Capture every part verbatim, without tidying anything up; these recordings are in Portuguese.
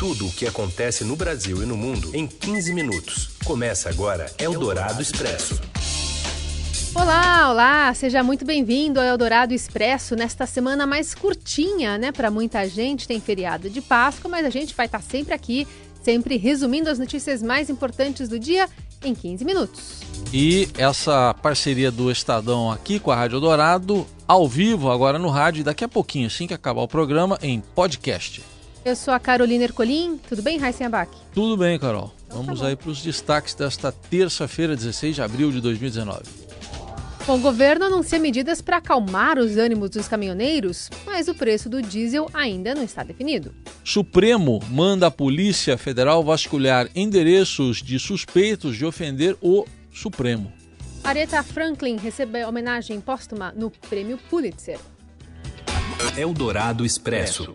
tudo o que acontece no Brasil e no mundo em quinze minutos. Começa agora Eldorado Expresso. Olá, olá! Seja muito bem-vindo ao Eldorado Expresso nesta semana mais curtinha, né? Para muita gente tem feriado de Páscoa, mas a gente vai estar sempre aqui, sempre resumindo as notícias mais importantes do dia em quinze minutos. E essa parceria do Estadão aqui com a Rádio Eldorado, ao vivo, agora no rádio, e daqui a pouquinho, assim que acabar o programa, em podcast. Eu sou a Carolina Ercolin. Tudo bem, Heisenbach? Tudo bem, Carol. Então, vamos tá aí para os destaques desta terça-feira, dezesseis de abril de dois mil e dezenove. Bom, o governo anuncia medidas para acalmar os ânimos dos caminhoneiros, mas o preço do diesel ainda não está definido. Supremo manda a Polícia Federal vasculhar endereços de suspeitos de ofender o Supremo. Aretha Franklin recebe homenagem póstuma no Prêmio Pulitzer. Eldorado Expresso.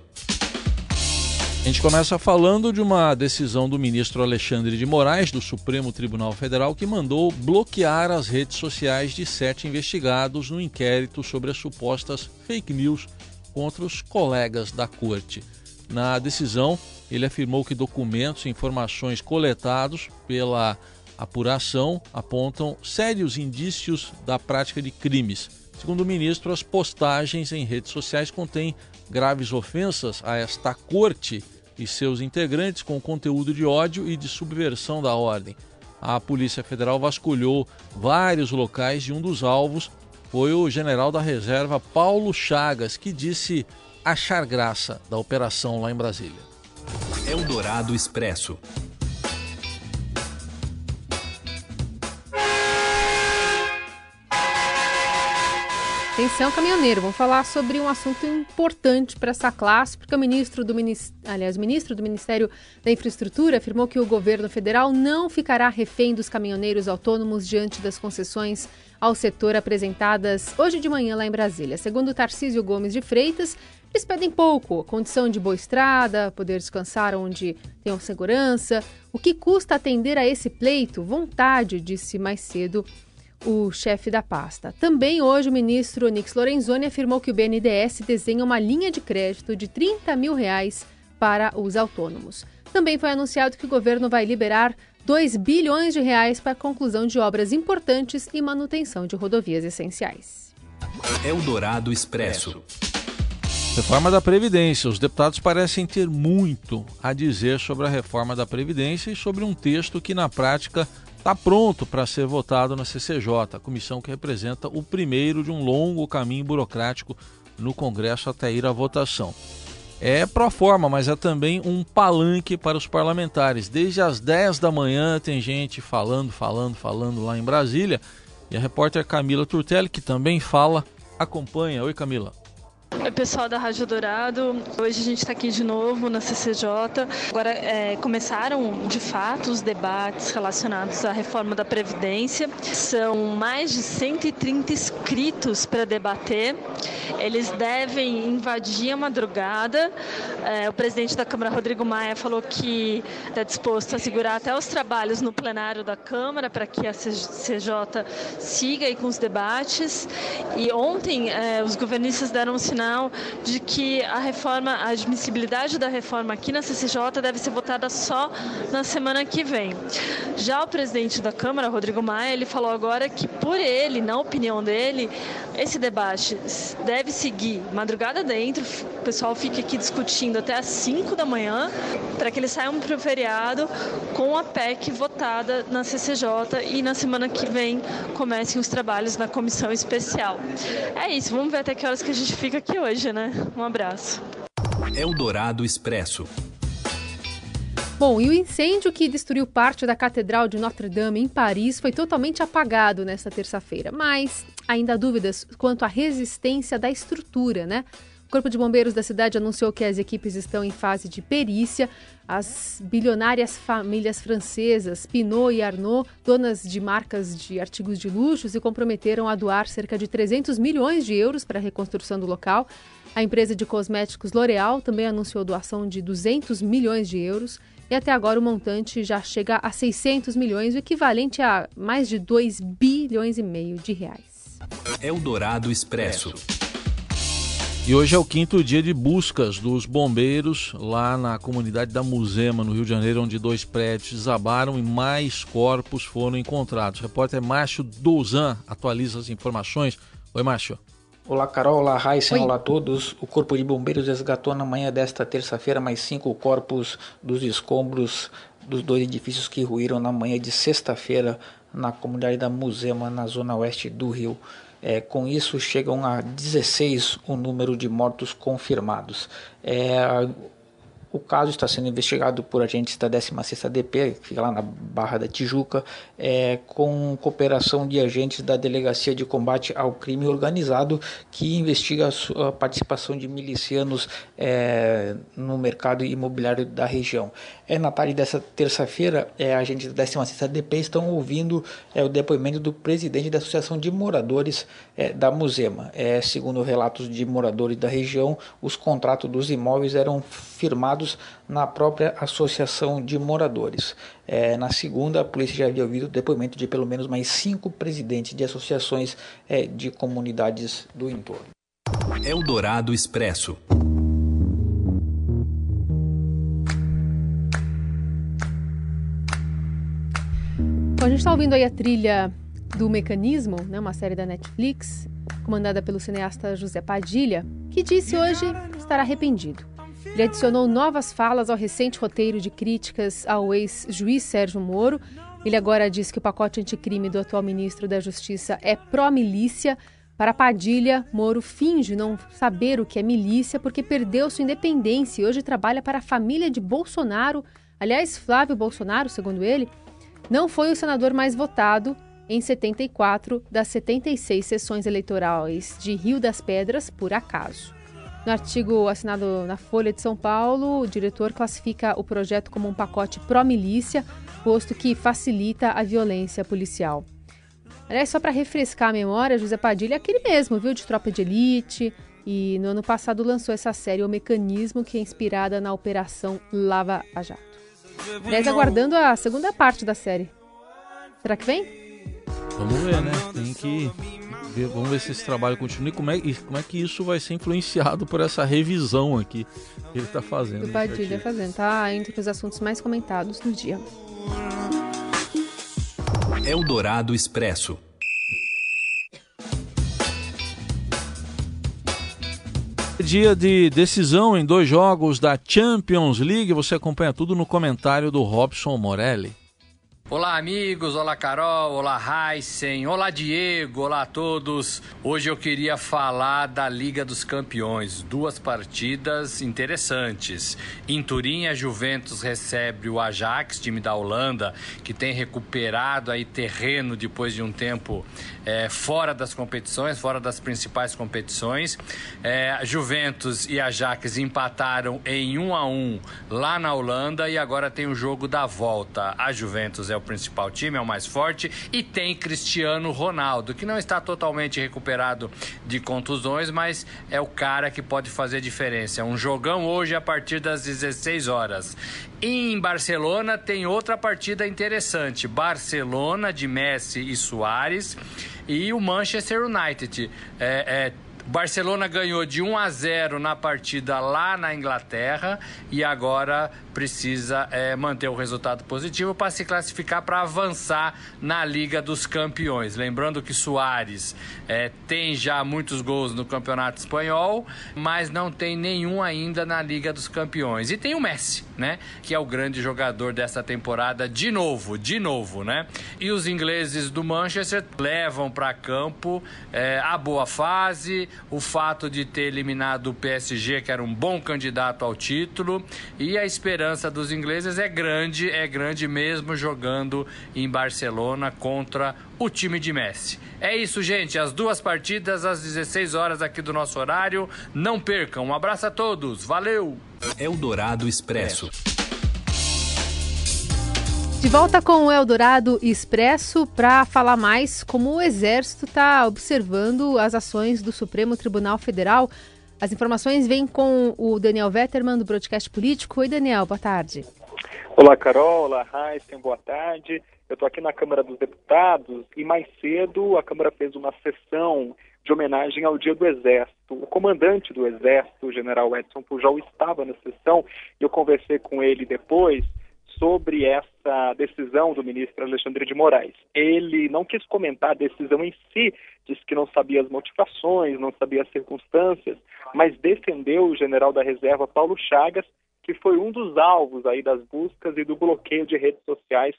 A gente começa falando de uma decisão do ministro Alexandre de Moraes, do Supremo Tribunal Federal, que mandou bloquear as redes sociais de sete investigados no inquérito sobre as supostas fake news contra os colegas da corte. Na decisão, ele afirmou que documentos e informações coletados pela apuração apontam sérios indícios da prática de crimes. Segundo o ministro, as postagens em redes sociais contêm graves ofensas a esta corte e seus integrantes com conteúdo de ódio e de subversão da ordem. A Polícia Federal vasculhou vários locais e um dos alvos foi o general da reserva Paulo Chagas, que disse achar graça da operação lá em Brasília. Eldorado Expresso. Atenção, caminhoneiro, vamos falar sobre um assunto importante para essa classe, porque o ministro do, aliás, o ministro do Ministério da Infraestrutura afirmou que o governo federal não ficará refém dos caminhoneiros autônomos diante das concessões ao setor apresentadas hoje de manhã lá em Brasília. Segundo Tarcísio Gomes de Freitas, eles pedem pouco, condição de boa estrada, poder descansar onde tenham segurança. O que custa atender a esse pleito? Vontade, disse mais cedo o chefe da pasta. Também hoje o ministro Onyx Lorenzoni afirmou que o B N D E S desenha uma linha de crédito de trinta mil reais para os autônomos. Também foi anunciado que o governo vai liberar dois bilhões de reais para a conclusão de obras importantes e manutenção de rodovias essenciais. Eldorado Expresso. Reforma da Previdência. Os deputados parecem ter muito a dizer sobre a reforma da Previdência e sobre um texto que, na prática, está pronto para ser votado na C C J, a comissão que representa o primeiro de um longo caminho burocrático no Congresso até ir à votação. É pró-forma, mas é também um palanque para os parlamentares. Desde as dez da manhã tem gente falando, falando, falando lá em Brasília. E a repórter Camila Turtelli, que também fala, acompanha. Oi, Camila. Oi, pessoal da Rádio Dourado. Hoje a gente está aqui de novo na C C J. Agora é, começaram, de fato, os debates relacionados à reforma da Previdência. São mais de cento e trinta inscritos para debater. Eles devem invadir a madrugada. É, o presidente da Câmara, Rodrigo Maia, falou que está disposto a segurar até os trabalhos no plenário da Câmara para que a C C J siga aí com os debates. E ontem é, os governistas deram um sinal de que a reforma, a admissibilidade da reforma aqui na C C J deve ser votada só na semana que vem. Já o presidente da Câmara, Rodrigo Maia, ele falou agora que por ele, na opinião dele, esse debate deve seguir madrugada dentro, o pessoal fica aqui discutindo até às cinco da manhã, para que eles saiam para o feriado com a P E C votada na C C J e na semana que vem comecem os trabalhos na comissão especial. É isso, vamos ver até que horas que a gente fica aqui hoje, né? Um abraço. Eldorado Expresso. Bom, e o incêndio que destruiu parte da Catedral de Notre-Dame em Paris foi totalmente apagado nesta terça-feira, mas ainda há dúvidas quanto à resistência da estrutura, né? O Corpo de Bombeiros da cidade anunciou que as equipes estão em fase de perícia. As bilionárias famílias francesas Pinault e Arnault, donas de marcas de artigos de luxo, se comprometeram a doar cerca de trezentos milhões de euros para a reconstrução do local. A empresa de cosméticos L'Oréal também anunciou doação de duzentos milhões de euros. E até agora o montante já chega a seiscentos milhões, o equivalente a mais de dois bilhões e meio de reais. Eldorado Expresso. E hoje é o quinto dia de buscas dos bombeiros lá na comunidade da Muzema, no Rio de Janeiro, onde dois prédios desabaram e mais corpos foram encontrados. O repórter Márcio Douzan atualiza as informações. Oi, Márcio. Olá, Carol. Olá, Raíssa. Olá a todos. O Corpo de Bombeiros resgatou na manhã desta terça-feira mais cinco corpos dos escombros dos dois edifícios que ruíram na manhã de sexta-feira na comunidade da Muzema, na zona oeste do Rio. É, com isso, chegam a dezesseis o número de mortos confirmados. É, o caso está sendo investigado por agentes da décima sexta D P, que fica lá na Barra da Tijuca, é, com cooperação de agentes da Delegacia de Combate ao Crime Organizado, que investiga a sua participação de milicianos é, no mercado imobiliário da região. É, na tarde dessa terça-feira, é, agentes da décima sexta D P estão ouvindo é, o depoimento do presidente da Associação de Moradores é, da Muzema. É, segundo relatos de moradores da região, os contratos dos imóveis eram firmados na própria Associação de Moradores. É, na segunda, a polícia já havia ouvido o depoimento de pelo menos mais cinco presidentes de associações é, de comunidades do entorno. Eldorado Expresso. A gente está ouvindo aí a trilha do Mecanismo, né, uma série da Netflix, comandada pelo cineasta José Padilha, que disse hoje estar arrependido. Ele adicionou novas falas ao recente roteiro de críticas ao ex-juiz Sérgio Moro. Ele agora diz que o pacote anticrime do atual ministro da Justiça é pró-milícia. Para Padilha, Moro finge não saber o que é milícia porque perdeu sua independência e hoje trabalha para a família de Bolsonaro. Aliás, Flávio Bolsonaro, segundo ele, não foi o senador mais votado em setenta e quatro das setenta e seis sessões eleitorais de Rio das Pedras, por acaso. No artigo assinado na Folha de São Paulo, o diretor classifica o projeto como um pacote pró-milícia, posto que facilita a violência policial. Aliás, só para refrescar a memória, José Padilha é aquele mesmo, viu, de Tropa de Elite, e no ano passado lançou essa série O Mecanismo, que é inspirada na Operação Lava Jato. Aliás, aguardando a segunda parte da série. Será que vem? Vamos ver, né? Tem que ver, vamos ver se esse trabalho continua e como é, e como é que isso vai ser influenciado por essa revisão aqui que ele está fazendo. O Padilha fazendo, tá entre os assuntos mais comentados no dia. Eldorado Expresso. Dia de decisão em dois jogos da Champions League. Você acompanha tudo no comentário do Robson Morelli. Olá, amigos. Olá, Carol. Olá, Heisen. Olá, Diego. Olá a todos. Hoje eu queria falar da Liga dos Campeões. Duas partidas interessantes. Em Turim, a Juventus recebe o Ajax, time da Holanda, que tem recuperado aí terreno depois de um tempo é, fora das competições, fora das principais competições. É, Juventus e Ajax empataram em um a um lá na Holanda e agora tem o jogo da volta. A Juventus é o principal time, é o mais forte e tem Cristiano Ronaldo, que não está totalmente recuperado de contusões, mas é o cara que pode fazer diferença. É um jogão hoje a partir das dezesseis horas. Em Barcelona tem outra partida interessante, Barcelona de Messi e Suárez e o Manchester United. É, é, Barcelona ganhou de um a zero na partida lá na Inglaterra e agora precisa é, manter o resultado positivo para se classificar, para avançar na Liga dos Campeões. Lembrando que Suárez é, tem já muitos gols no Campeonato Espanhol, mas não tem nenhum ainda na Liga dos Campeões. E tem o Messi, né? Que é o grande jogador dessa temporada de novo, de novo, né? E os ingleses do Manchester levam para campo é, a boa fase, o fato de ter eliminado o P S G, que era um bom candidato ao título, e a esperança dos ingleses é grande, é grande mesmo jogando em Barcelona contra o time de Messi. É isso, gente, as duas partidas às dezesseis horas aqui do nosso horário, não percam. Um abraço a todos, valeu! Eldorado Expresso. De volta com o Eldorado Expresso para falar mais como o Exército está observando as ações do Supremo Tribunal Federal. As informações vêm com o Daniel Vetterman, do Broadcast Político. Oi, Daniel, boa tarde. Olá, Carol, olá, Heisen, boa tarde. Eu estou aqui na Câmara dos Deputados e mais cedo a Câmara fez uma sessão de homenagem ao Dia do Exército. o comandante do Exército, o general Edson Pujol, estava na sessão e eu conversei com ele depois sobre essa decisão do ministro Alexandre de Moraes. Ele não quis comentar a decisão em si, disse que não sabia as motivações, não sabia as circunstâncias, mas defendeu o general da reserva Paulo Chagas, que foi um dos alvos aí das buscas e do bloqueio de redes sociais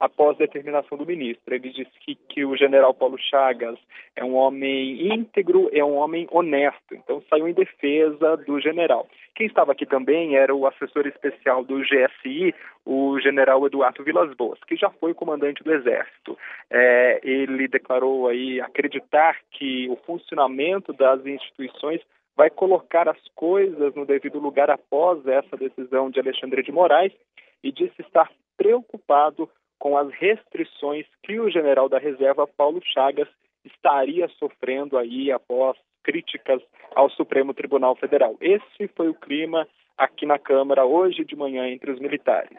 após a determinação do ministro. Ele disse que, que o general Paulo Chagas é um homem íntegro, é um homem honesto, então saiu em defesa do general. Quem estava aqui também era o assessor especial do G S I, o general Eduardo Vilas Boas, que já foi comandante do Exército. É, ele declarou aí acreditar que o funcionamento das instituições vai colocar as coisas no devido lugar após essa decisão de Alexandre de Moraes e disse estar preocupado com as restrições que o general da reserva Paulo Chagas estaria sofrendo aí após críticas ao Supremo Tribunal Federal. Esse foi o clima aqui na Câmara hoje de manhã entre os militares.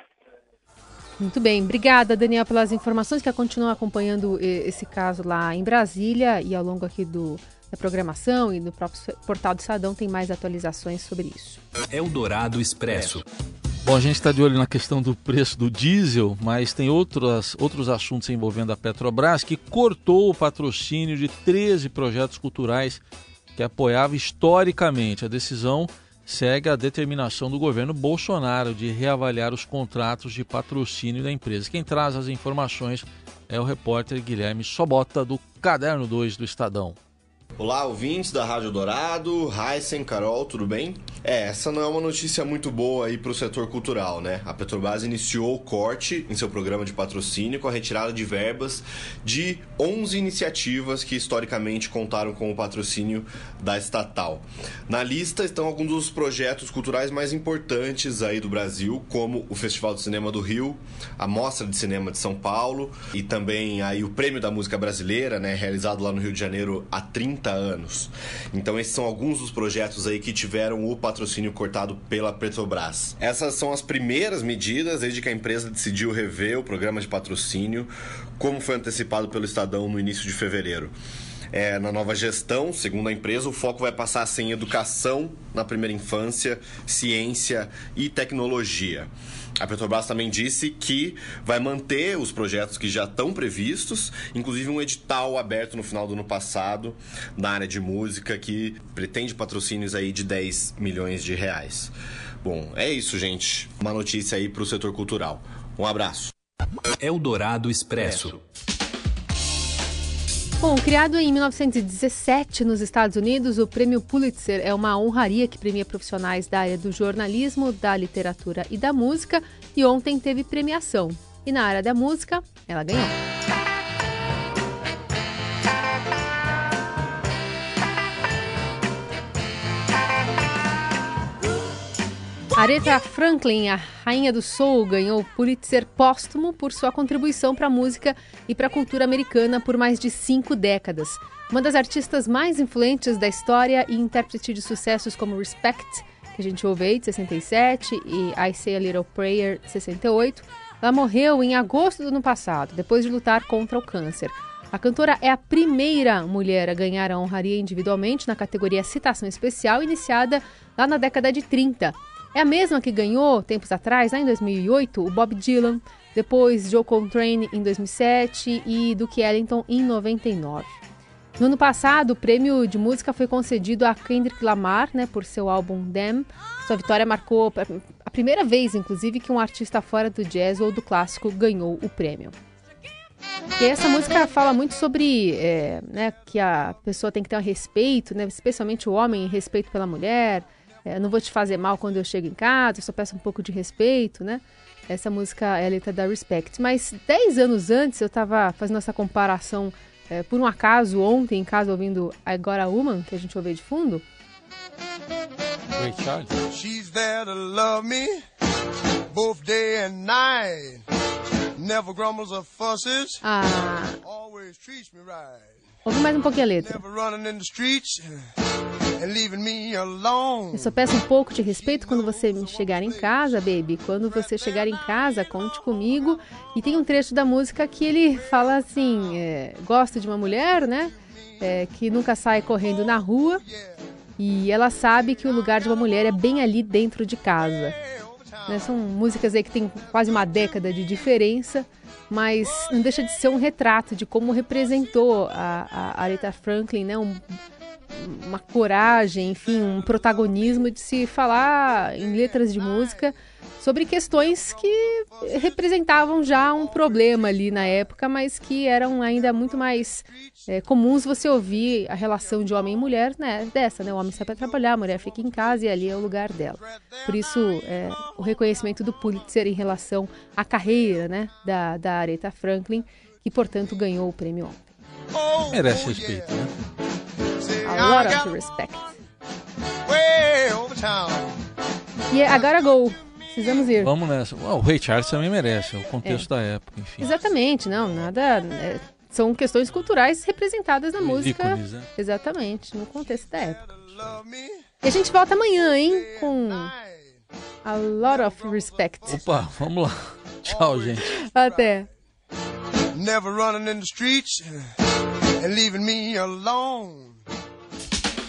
Muito bem, obrigada, Daniel, pelas informações, que continua acompanhando esse caso lá em Brasília e ao longo aqui do, da programação e no próprio portal do Estadão tem mais atualizações sobre isso. Eldorado Expresso. Bom, a gente está de olho na questão do preço do diesel, mas tem outros, outros assuntos envolvendo a Petrobras, que cortou o patrocínio de treze projetos culturais que apoiava historicamente. A decisão segue a determinação do governo Bolsonaro de reavaliar os contratos de patrocínio da empresa. Quem traz as informações é o repórter Guilherme Sobota, do Caderno dois do Estadão. Olá, ouvintes da Rádio Eldorado, Heisen, Carol, tudo bem? É, essa não é uma notícia muito boa aí para o setor cultural, né? A Petrobras iniciou o corte em seu programa de patrocínio com a retirada de verbas de onze iniciativas que historicamente contaram com o patrocínio da estatal. Na lista estão alguns dos projetos culturais mais importantes aí do Brasil, como o Festival de Cinema do Rio, a Mostra de Cinema de São Paulo e também aí o Prêmio da Música Brasileira, né, realizado lá no Rio de Janeiro há trinta anos. Então esses são alguns dos projetos aí que tiveram o patrocínio cortado pela Petrobras. Essas são as primeiras medidas desde que a empresa decidiu rever o programa de patrocínio, como foi antecipado pelo Estadão no início de fevereiro. É, na nova gestão, segundo a empresa, o foco vai passar a ser em educação na primeira infância, ciência e tecnologia. A Petrobras também disse que vai manter os projetos que já estão previstos, inclusive um edital aberto no final do ano passado na área de música que pretende patrocínios aí de dez milhões de reais. Bom, é isso, gente. Uma notícia aí para o setor cultural. Um abraço. Eldorado Expresso. Bom, criado em mil novecentos e dezessete nos Estados Unidos, o Prêmio Pulitzer é uma honraria que premia profissionais da área do jornalismo, da literatura e da música, e ontem teve premiação. E na área da música, ela ganhou. Aretha Franklin, a rainha do soul, ganhou o Pulitzer póstumo por sua contribuição para a música e para a cultura americana por mais de cinco décadas. Uma das artistas mais influentes da história e intérprete de sucessos como Respect, que a gente ouve aí, de sessenta e sete, e I Say a Little Prayer, de sessenta e oito, ela morreu em agosto do ano passado, depois de lutar contra o câncer. A cantora é a primeira mulher a ganhar a honraria individualmente na categoria Citação Especial, iniciada lá na década de trinta. É a mesma que ganhou, tempos atrás, lá em dois mil e oito, o Bob Dylan, depois Joe Coltrane em dois mil e sete e Duke Ellington em noventa e nove. No ano passado, o prêmio de música foi concedido a Kendrick Lamar, né, por seu álbum Damn. Sua vitória marcou a primeira vez, inclusive, que um artista fora do jazz ou do clássico ganhou o prêmio. E essa música fala muito sobre é, né, que a pessoa tem que ter um respeito, né, especialmente o homem, respeito pela mulher. É, não vou te fazer mal quando eu chego em casa, eu só peço um pouco de respeito, né? Essa música é a letra da Respect. Mas dez anos antes, eu estava fazendo essa comparação, é, por um acaso, ontem, em casa, ouvindo I Got a Woman, que a gente ouve de fundo. Ray Charles. She's there to love me, both day and night. Never grumbles or fusses, ah. always treats me right. Ouve mais um pouquinho a letra. Never running in the streets. Eu só peço um pouco de respeito quando você chegar em casa, baby. Quando você chegar em casa, conte comigo. E tem um trecho da música que ele fala assim, é, gosto de uma mulher, né? É, que nunca sai correndo na rua. E ela sabe que o lugar de uma mulher é bem ali dentro de casa. Né, são músicas aí que tem quase uma década de diferença, mas não deixa de ser um retrato de como representou a, a Aretha Franklin, né, um, uma coragem, enfim, um protagonismo de se falar em letras de música sobre questões que representavam já um problema ali na época, mas que eram ainda muito mais é, comuns você ouvir a relação de homem e mulher, né, dessa, né, o homem sai para trabalhar, a mulher fica em casa e ali é o lugar dela. Por isso, é, o reconhecimento do Pulitzer em relação à carreira, né, da, da Aretha Franklin, que, portanto, ganhou o prêmio ontem. Merece respeito, né? A lot of respect. E agora gol. Precisamos ir. Vamos nessa. O Ray Charles também merece, o contexto é. da época, enfim. Exatamente, não, nada... É, são questões culturais representadas na música. Né? Exatamente, no contexto da época. E a gente volta amanhã, hein? Com a lot of respect. Opa, vamos lá. Tchau, gente. Até. Never running in the streets and leaving me alone.